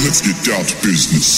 Let's get down to business.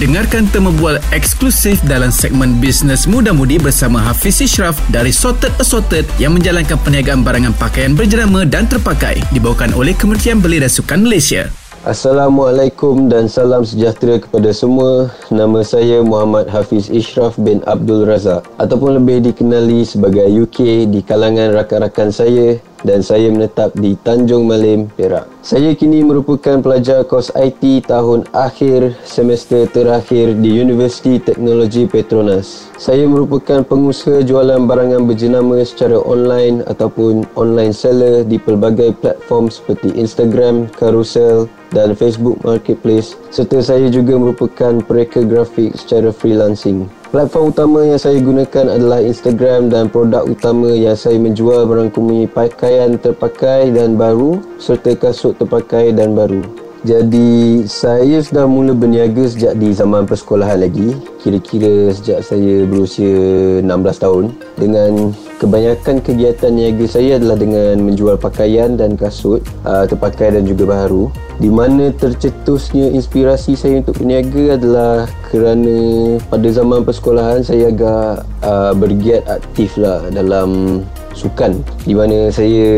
Dengarkan temu bual eksklusif dalam segmen Bisnes Muda Mudi bersama Hafiz Ishraf dari Sorted Assorted yang menjalankan perniagaan barangan pakaian berjenama dan terpakai, dibawakan oleh Kementerian Belia dan Sukan Malaysia. Assalamualaikum dan salam sejahtera kepada semua. Nama saya Muhammad Hafiz Ishraf bin Abdul Razak ataupun lebih dikenali sebagai UK di kalangan rakan-rakan saya, dan saya menetap di Tanjung Malim, Perak. Saya kini merupakan pelajar kos IT tahun akhir semester terakhir di Universiti Teknologi Petronas. Saya merupakan pengusaha jualan barangan berjenama secara online ataupun online seller di pelbagai platform seperti Instagram, Carousel dan Facebook Marketplace, serta saya juga merupakan pereka grafik secara freelancing. Platform utama yang saya gunakan adalah Instagram, dan produk utama yang saya menjual merangkumi pakaian terpakai dan baru serta kasut terpakai dan baru. Jadi saya sudah mula berniaga sejak di zaman persekolahan lagi, kira-kira sejak saya berusia 16 tahun. Dengan kebanyakan kegiatan niaga saya adalah dengan menjual pakaian dan kasut terpakai dan juga baru, di mana tercetusnya inspirasi saya untuk berniaga adalah kerana pada zaman persekolahan saya agak bergiat aktif lah dalam sukan, di mana saya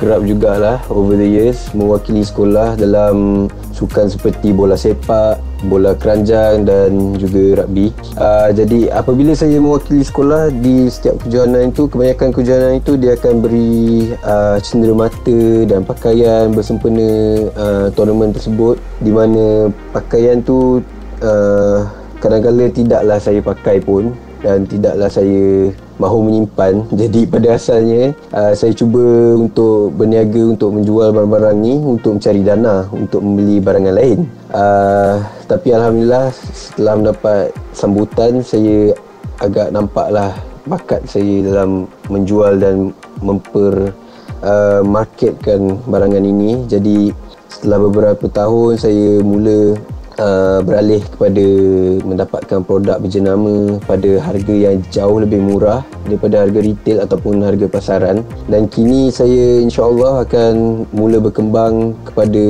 kerap jugalah over the years mewakili sekolah dalam sukan seperti bola sepak, bola keranjang dan juga rugby. Jadi apabila saya mewakili sekolah di setiap kejohanan itu, kebanyakan kejohanan itu dia akan beri cenderamata dan pakaian bersempena tournament tersebut, di mana pakaian tu kadang-kadang tidaklah saya pakai pun dan tidaklah saya mahu menyimpan. Jadi pada asalnya saya cuba untuk berniaga untuk menjual barang-barang ni untuk mencari dana untuk membeli barangan lain. Tapi alhamdulillah setelah mendapat sambutan, saya agak nampaklah bakat saya dalam menjual dan marketkan barangan ini. Jadi setelah beberapa tahun saya mula beralih kepada mendapatkan produk berjenama pada harga yang jauh lebih murah daripada harga retail ataupun harga pasaran, dan kini saya insya-Allah akan mula berkembang kepada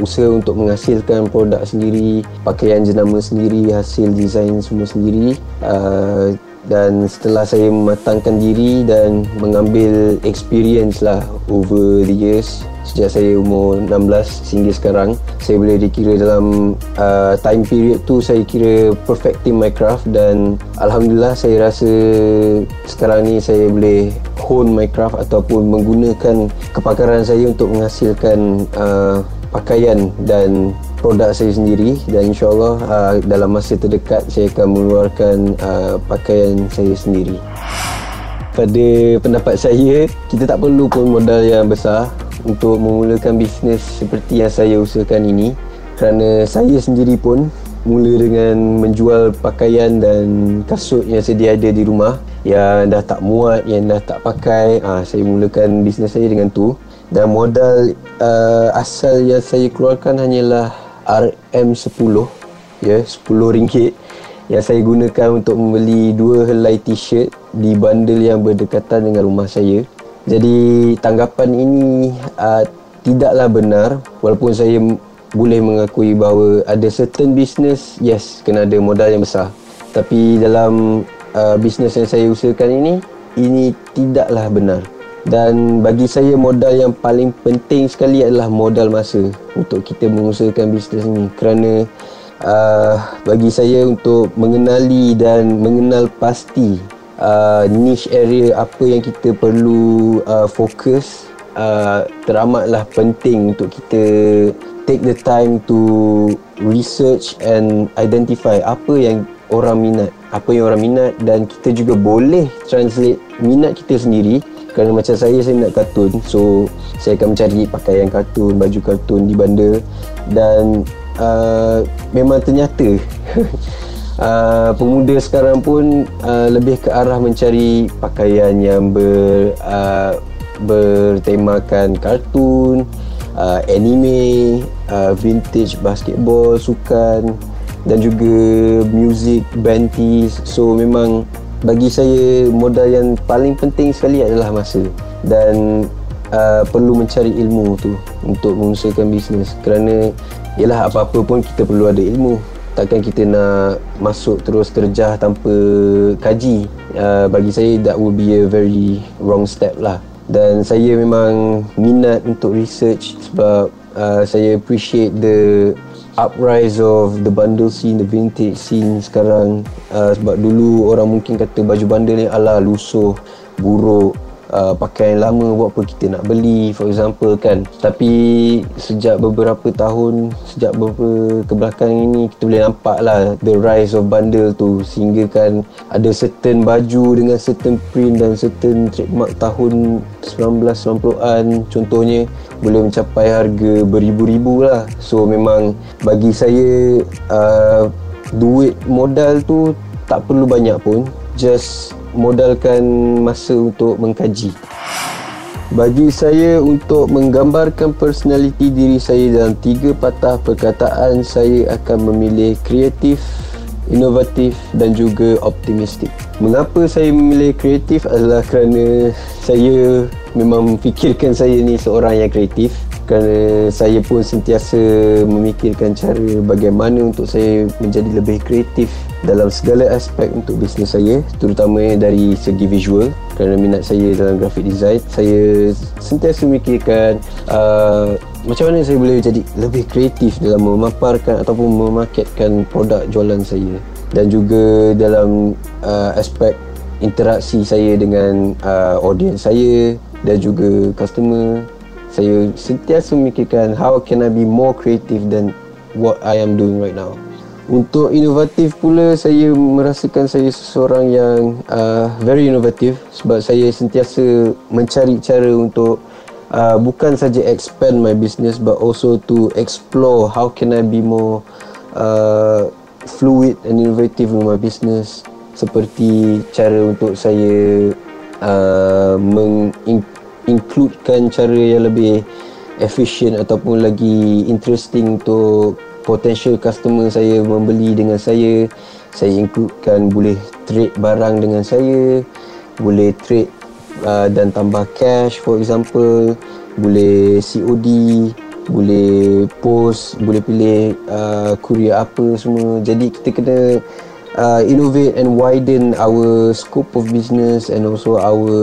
usaha untuk menghasilkan produk sendiri, pakaian jenama sendiri, hasil desain semua sendiri. Dan setelah saya mematangkan diri dan mengambil experience lah over the years sejak saya umur 16 sehingga sekarang, saya boleh dikira dalam time period tu saya kira perfecting my craft, dan alhamdulillah saya rasa sekarang ni saya boleh hone my craft ataupun menggunakan kepakaran saya untuk menghasilkan pakaian dan produk saya sendiri. Dan insya-Allah dalam masa terdekat saya akan mengeluarkan pakaian saya sendiri. Pada pendapat saya, kita tak perlu pun modal yang besar untuk memulakan bisnes seperti yang saya usahakan ini, kerana saya sendiri pun mula dengan menjual pakaian dan kasut yang sedia ada di rumah yang dah tak muat, yang dah tak pakai. Saya mulakan bisnes saya dengan tu, dan modal asal yang saya keluarkan hanyalah RM10, RM10 yang saya gunakan untuk membeli 2 helai t-shirt di bandel yang berdekatan dengan rumah saya. Jadi tanggapan ini tidaklah benar, walaupun saya boleh mengakui bahawa ada certain business, yes, kena ada modal yang besar. Tapi dalam business yang saya usahakan ini tidaklah benar. Dan bagi saya modal yang paling penting sekali adalah modal masa untuk kita mengusahakan bisnes ini, kerana bagi saya untuk mengenali dan mengenal pasti niche area apa yang kita perlu fokus teramatlah penting untuk kita take the time to research and identify apa yang orang minat, dan kita juga boleh translate minat kita sendiri. Kerana macam saya nak kartun, so saya akan mencari pakaian kartun, baju kartun di bandar, dan memang ternyata pemuda sekarang pun lebih ke arah mencari pakaian yang bertemakan kartun, anime, vintage basketball, sukan dan juga music, band tees. So memang bagi saya modal yang paling penting sekali adalah masa, dan perlu mencari ilmu tu untuk mengusahakan bisnes, kerana Yelah, apa-apa pun kita perlu ada ilmu. Takkan kita nak masuk terus terjah tanpa kaji. Bagi saya, that would be a very wrong step lah. Dan saya memang minat untuk research sebab saya appreciate the uprise of the bundle scene, the vintage scene sekarang. Sebab dulu orang mungkin kata baju bundle ni ala lusuh, buruk, pakaian lama, buat apa kita nak beli, for example kan. Tapi sejak beberapa tahun, sejak beberapa kebelakang ini, kita boleh nampak lah the rise of bundle tu. Sehingga kan ada certain baju dengan certain print dan certain trademark tahun 1990-an contohnya, boleh mencapai harga beribu-ribu lah. So memang bagi saya duit modal tu tak perlu banyak pun, just modalkan masa untuk mengkaji. Bagi saya, untuk menggambarkan personaliti diri saya dalam 3 patah perkataan, saya akan memilih kreatif, inovatif dan juga optimistik. Mengapa saya memilih kreatif adalah kerana saya memang fikirkan saya ni seorang yang kreatif, kerana saya pun sentiasa memikirkan cara bagaimana untuk saya menjadi lebih kreatif dalam segala aspek untuk bisnes saya, terutamanya dari segi visual. Kerana minat saya dalam graphic design, saya sentiasa memikirkan macam mana saya boleh jadi lebih kreatif dalam memaparkan ataupun memarketkan produk jualan saya, dan juga dalam aspek interaksi saya dengan audience saya dan juga customer. Saya sentiasa memikirkan how can I be more creative than what I am doing right now. Untuk inovatif pula, saya merasakan saya seorang yang very inovatif sebab saya sentiasa mencari cara untuk bukan saja expand my business but also to explore how can I be more fluid and innovative in my business, seperti cara untuk saya mengincludekan cara yang lebih efisien ataupun lagi interesting untuk potential customer saya membeli dengan saya. Saya includekan boleh trade barang dengan saya, boleh trade dan tambah cash, for example, boleh COD, boleh post, boleh pilih courier apa semua. Jadi kita kena innovate and widen our scope of business and also our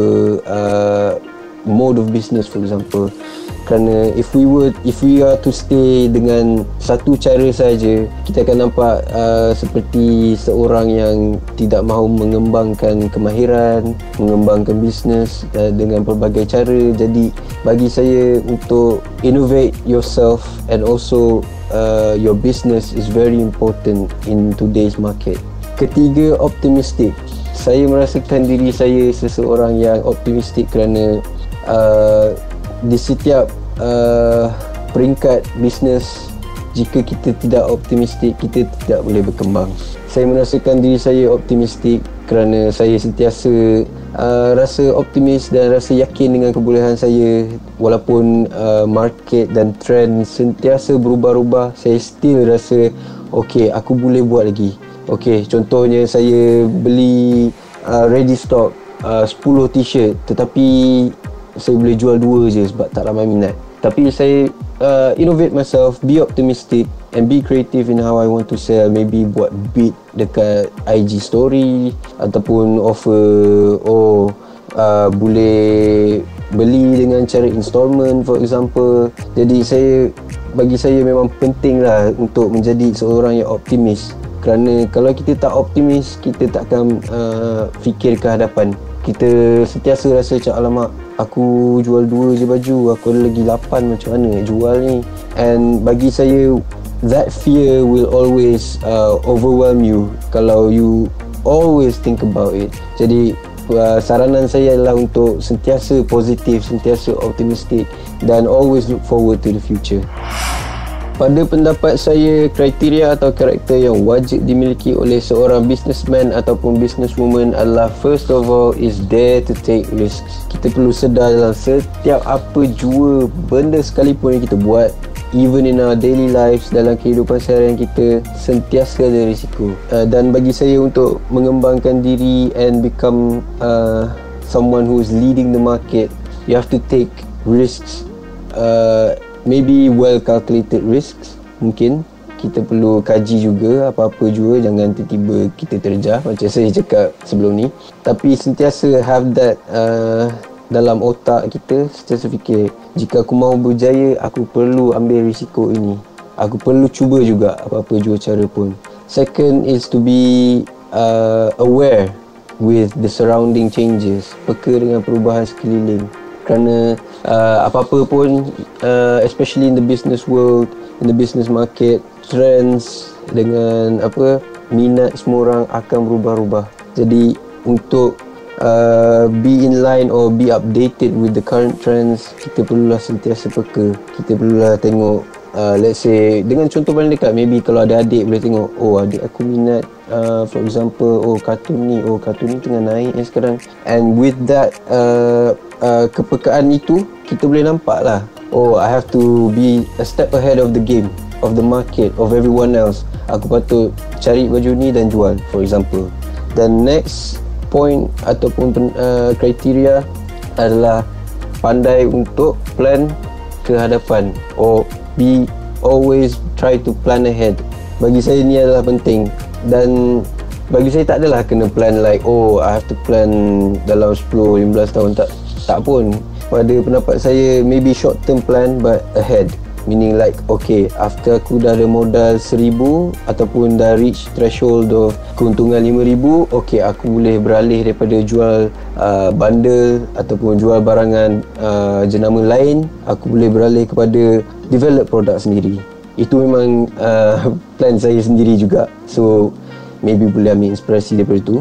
mode of business, for example. Kerana if we are to stay dengan satu cara saja, kita akan nampak seperti seorang yang tidak mahu mengembangkan kemahiran, mengembangkan bisnes dengan pelbagai cara. Jadi bagi saya, untuk innovate yourself and also your business is very important in today's market. Ketiga, optimistik. Saya merasakan diri saya seseorang yang optimistik kerana di setiap peringkat bisnes, jika kita tidak optimistik, kita tidak boleh berkembang. Saya merasakan diri saya optimistik kerana saya sentiasa rasa optimis dan rasa yakin dengan kebolehan saya. Walaupun market dan trend sentiasa berubah-ubah, saya still rasa okey, aku boleh buat lagi. Okey, contohnya saya beli ready stock 10 t-shirt, tetapi saya boleh jual 2 je sebab tak ramai minat. Tapi saya innovate myself, be optimistic and be creative in how I want to sell. Maybe buat bid dekat IG story ataupun offer, boleh beli dengan cara installment, for example. Jadi bagi saya memang penting lah untuk menjadi seorang yang optimis, kerana kalau kita tak optimis, kita tak akan fikir ke hadapan. Kita sentiasa rasa macam, alamak, aku jual 2 je baju, aku ada lagi 8, macam mana nak jual ni. And bagi saya, that fear will always overwhelm you kalau you always think about it. Jadi saranan saya adalah untuk sentiasa positif, sentiasa optimistic dan always look forward to the future. Pada pendapat saya, kriteria atau karakter yang wajib dimiliki oleh seorang businessman ataupun businesswoman adalah, first of all, is dare to take risks. Kita perlu sedar dalam setiap apa jua benda sekalipun yang kita buat, even in our daily lives, dalam kehidupan seharian kita, sentiasa ada risiko. Dan bagi saya, untuk mengembangkan diri and become someone who is leading the market, you have to take risks, maybe well calculated risks, mungkin kita perlu kaji juga apa-apa jua, jangan tiba-tiba kita terjah macam saya cakap sebelum ni. Tapi sentiasa have that dalam otak kita, sentiasa fikir jika aku mahu berjaya, aku perlu ambil risiko ini, aku perlu cuba juga apa-apa jua cara pun. Second is to be aware with the surrounding changes, peka dengan perubahan sekeliling. Kerana apa-apa pun, especially in the business world, in the business market, trends dengan apa, minat semua orang akan berubah-ubah. Jadi untuk be in line or be updated with the current trends, kita perlulah sentiasa peka. Kita perlulah tengok, let's say dengan contoh paling dekat, maybe kalau ada adik boleh tengok, oh adik aku minat for example, oh kartun ni tengah naik sekarang. And with that kepekaan itu, kita boleh nampak lah, oh I have to be a step ahead of the game, of the market, of everyone else. Aku patut cari baju ni dan jual, for example. Dan next point ataupun kriteria adalah pandai untuk plan ke hadapan, or be always try to plan ahead. Bagi saya ni adalah penting. Dan bagi saya tak adalah kena plan like, oh I have to plan dalam 10-15 tahun, tak pun. Pada pendapat saya, maybe short term plan but ahead, meaning like, okay, after aku dah ada modal 1,000 ataupun dah reach threshold of keuntungan 5,000, okay, aku boleh beralih daripada jual bundle ataupun jual barangan jenama lain, aku boleh beralih kepada develop produk sendiri. Itu memang plan saya sendiri juga, so maybe boleh ambil inspirasi daripada tu.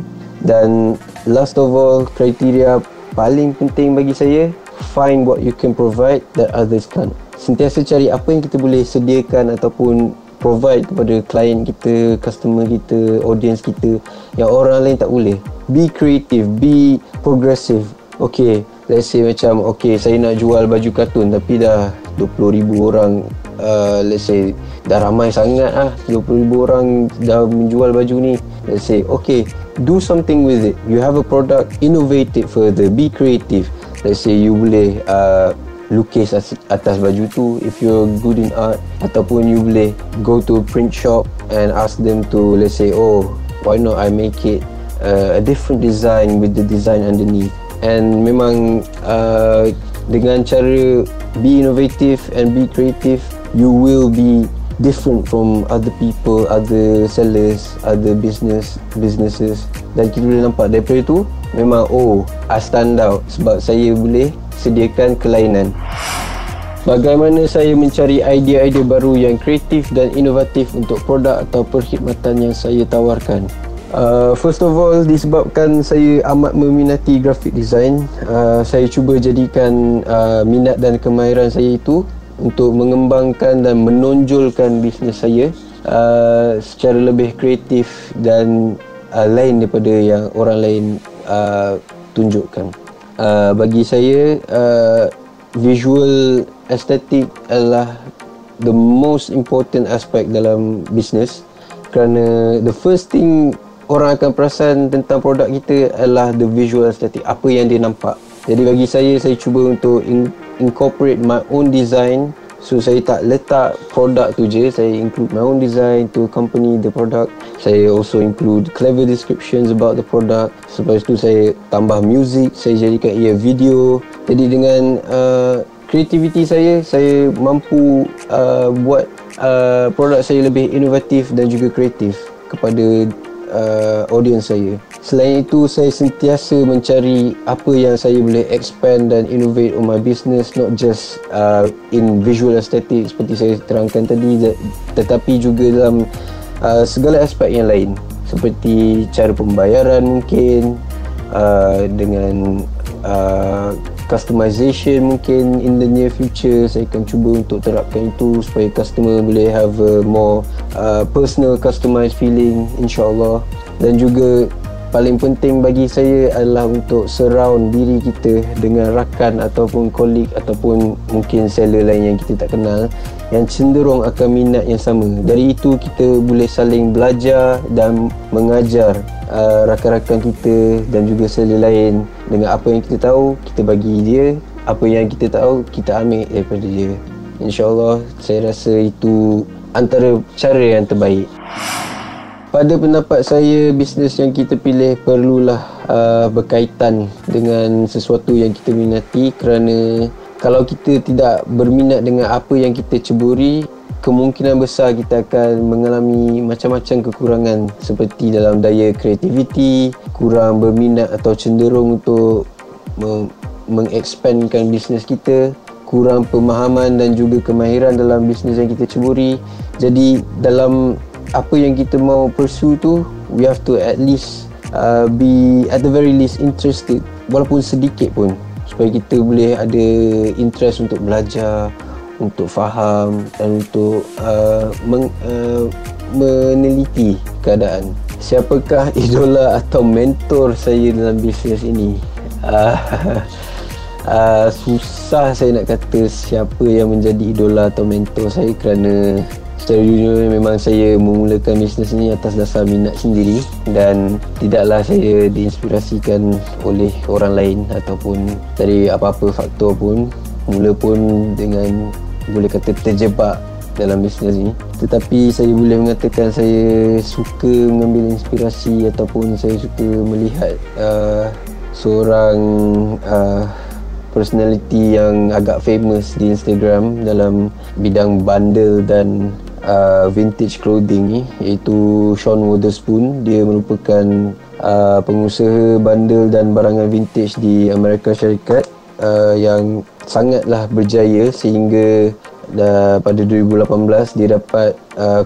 Dan last of all, kriteria paling penting bagi saya, find what you can provide that others can't. Sentiasa cari apa yang kita boleh sediakan ataupun provide kepada klien kita, customer kita, audience kita yang orang lain tak boleh. Be creative, be progressive. Okay, let's say macam, okay, saya nak jual baju kartun tapi dah 20,000 orang, let's say dah ramai sangat lah, 20,000 orang dah menjual baju ni. Let's say, okay, do something with it. You have a product, innovate it further, be creative. Let's say you boleh lukis atas baju tu if you're good in art, ataupun you boleh go to print shop and ask them to, let's say, oh why not I make it a different design with the design underneath. And memang dengan cara be innovative and be creative, you will be different from other people, other sellers, other businesses. Dan kita boleh nampak daripada tu, memang oh I stand out sebab saya boleh sediakan kelainan. Bagaimana saya mencari idea-idea baru yang kreatif dan inovatif untuk produk atau perkhidmatan yang saya tawarkan? First of all, disebabkan saya amat meminati graphic design, saya cuba jadikan minat dan kemahiran saya itu untuk mengembangkan dan menonjolkan bisnes saya secara lebih kreatif dan lain daripada yang orang lain tunjukkan. Bagi saya, visual aesthetic adalah the most important aspect dalam bisnes, kerana the first thing orang akan perasan tentang produk kita adalah the visual aesthetic, apa yang dia nampak. Jadi bagi saya cuba untuk incorporate my own design. So saya tak letak produk tu je, saya include my own design to accompany the product. Saya also include clever descriptions about the product. Selepas tu saya tambah music, saya jadikan ia video. Jadi dengan kreativiti saya mampu buat produk saya lebih inovatif dan juga kreatif kepada audience saya. Selain itu, saya sentiasa mencari apa yang saya boleh expand dan innovate on my business, not just in visual aesthetic seperti saya terangkan tadi, tetapi juga dalam segala aspek yang lain seperti cara pembayaran mungkin, dengan customization mungkin. In the near future, saya akan cuba untuk terapkan itu supaya customer boleh have a more personal customized feeling, insyaAllah. Dan juga paling penting bagi saya adalah untuk surround diri kita dengan rakan ataupun kolik ataupun mungkin seller lain yang kita tak kenal yang cenderung akan minat yang sama. Dari itu kita boleh saling belajar dan mengajar rakan-rakan kita dan juga seller lain. Dengan apa yang kita tahu, kita bagi dia, apa yang kita tahu, kita ambil daripada dia. InsyaAllah, saya rasa itu antara cara yang terbaik. Pada pendapat saya, bisnes yang kita pilih perlulah berkaitan dengan sesuatu yang kita minati, kerana kalau kita tidak berminat dengan apa yang kita ceburi, kemungkinan besar kita akan mengalami macam-macam kekurangan seperti dalam daya kreativiti, kurang berminat atau cenderung untuk mengekspandkan bisnes kita, kurang pemahaman dan juga kemahiran dalam bisnes yang kita ceburi. Jadi dalam apa yang kita mau pursue tu, we have to at least be at the very least interested, walaupun sedikit pun, supaya kita boleh ada interest untuk belajar, untuk faham dan untuk meneliti keadaan. Siapakah idola atau mentor saya dalam bisnes ini? Susah saya nak kata siapa yang menjadi idola atau mentor saya, kerana secara jujur memang saya memulakan bisnes ni atas dasar minat sendiri dan tidaklah saya diinspirasikan oleh orang lain ataupun dari apa-apa faktor pun. Mula pun dengan boleh kata terjebak dalam bisnes ni, tetapi saya boleh mengatakan saya suka mengambil inspirasi ataupun saya suka melihat seorang personality yang agak famous di Instagram dalam bidang bundle dan vintage clothing ni, iaitu Sean Wotherspoon. Dia merupakan pengusaha bandel dan barangan vintage di Amerika Syarikat yang sangatlah berjaya sehingga pada 2018 dia dapat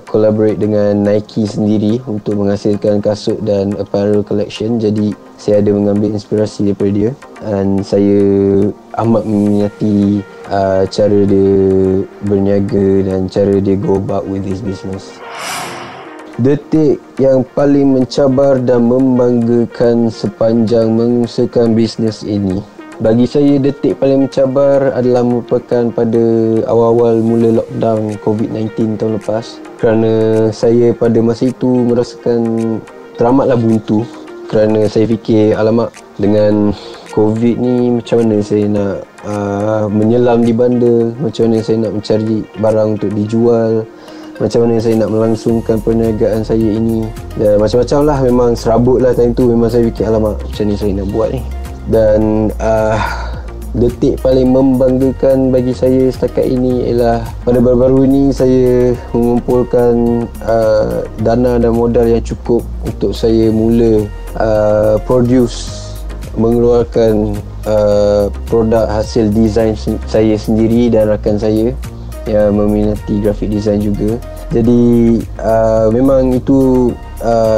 collaborate dengan Nike sendiri untuk menghasilkan kasut dan apparel collection. Jadi saya ada mengambil inspirasi daripada dia dan saya amat meminati cara dia berniaga dan cara dia go about with this business. Detik yang paling mencabar dan membanggakan sepanjang mengusahakan bisnes ini. Bagi saya, detik paling mencabar adalah merupakan pada awal-awal mula lockdown COVID-19 tahun lepas, kerana saya pada masa itu merasakan teramatlah buntu, kerana saya fikir, alamak, dengan COVID ni macam mana saya nak menyelam di bandar, macam mana saya nak mencari barang untuk dijual, macam mana saya nak melangsungkan perniagaan saya ini, dan macam-macam lah, memang serabut lah time tu. Memang saya fikir, alamak, macam ni saya nak buat ni. Dan detik paling membanggakan bagi saya setakat ini ialah pada baru-baru ini saya mengumpulkan dana dan modal yang cukup untuk saya mula mengeluarkan produk hasil design saya sendiri dan rakan saya yang meminati grafik design juga. Jadi memang itu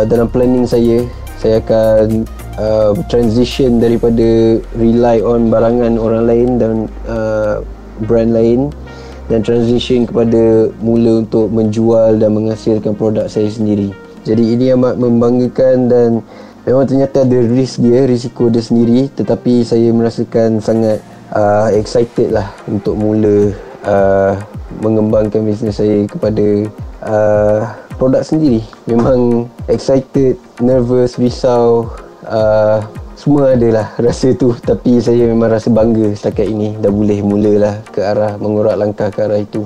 dalam planning saya akan transition daripada rely on barangan orang lain dan brand lain, dan transition kepada mula untuk menjual dan menghasilkan produk saya sendiri. Jadi ini amat membanggakan dan memang ternyata ada risiko dia sendiri, tetapi saya merasakan sangat excited lah untuk mula mengembangkan bisnes saya kepada produk sendiri. Memang excited, nervous, risau, semua adalah rasa tu, tapi saya memang rasa bangga setakat ini dah boleh mulalah ke arah mengorak langkah ke arah itu.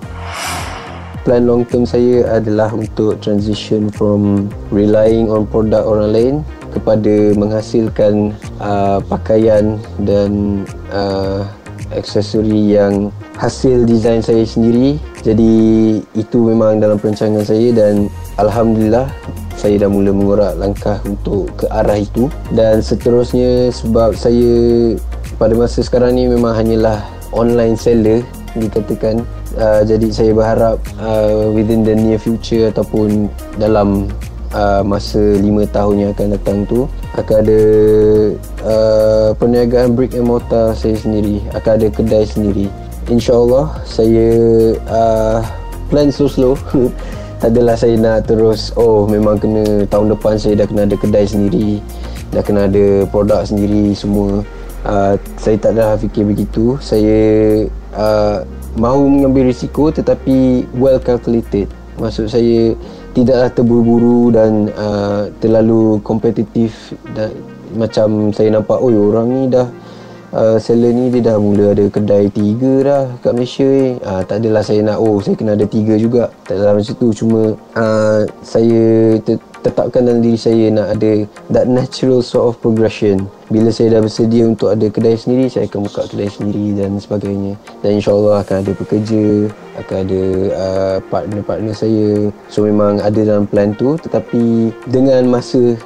Plan long term saya adalah untuk transition from relying on produk orang lain kepada menghasilkan pakaian dan aksesori yang hasil desain saya sendiri. Jadi itu memang dalam perancangan saya dan alhamdulillah saya dah mula mengorak langkah untuk ke arah itu. Dan seterusnya, sebab saya pada masa sekarang ni memang hanyalah online seller dikatakan, jadi saya berharap within the near future ataupun dalam masa 5 tahun yang akan datang tu, akan ada perniagaan brick and mortar saya sendiri, akan ada kedai sendiri, insyaAllah. Saya plan slow tak adalah saya nak terus, oh memang kena tahun depan saya dah kena ada kedai sendiri, dah kena ada produk sendiri semua. Saya tak dah fikir begitu. Saya mahu mengambil risiko tetapi well calculated. Maksud saya tidaklah terburu-buru dan terlalu kompetitif, dan macam saya nampak, oh orang ni dah seller ni dia dah mula ada kedai 3 dah kat Malaysia ni. Tak adalah saya nak, oh saya kena ada 3 juga, tak adalah macam tu. Cuma saya tetapkan dalam diri saya nak ada that natural sort of progression. Bila saya dah bersedia untuk ada kedai sendiri, saya akan buka kedai sendiri dan sebagainya, dan insyaAllah akan ada pekerja, akan ada partner-partner saya. So memang ada dalam plan tu, tetapi dengan masa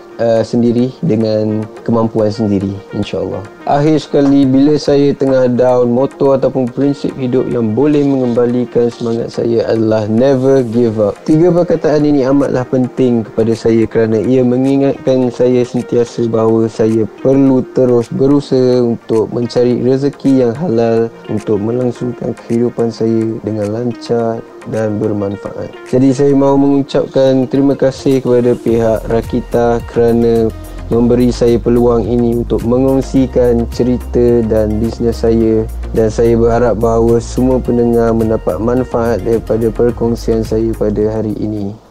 sendiri, dengan kemampuan sendiri, insyaAllah. Akhir sekali, bila saya tengah down, motto ataupun prinsip hidup yang boleh mengembalikan semangat saya adalah never give up. 3 perkataan ini amatlah penting kepada saya kerana ia mengingatkan saya sentiasa bahawa saya perlu terus berusaha untuk mencari rezeki yang halal untuk melangsungkan kehidupan saya dengan lancar dan bermanfaat. Jadi saya mahu mengucapkan terima kasih kepada pihak Rakita kerana memberi saya peluang ini untuk mengongsikan cerita dan bisnes saya, dan saya berharap bahawa semua pendengar mendapat manfaat daripada perkongsian saya pada hari ini.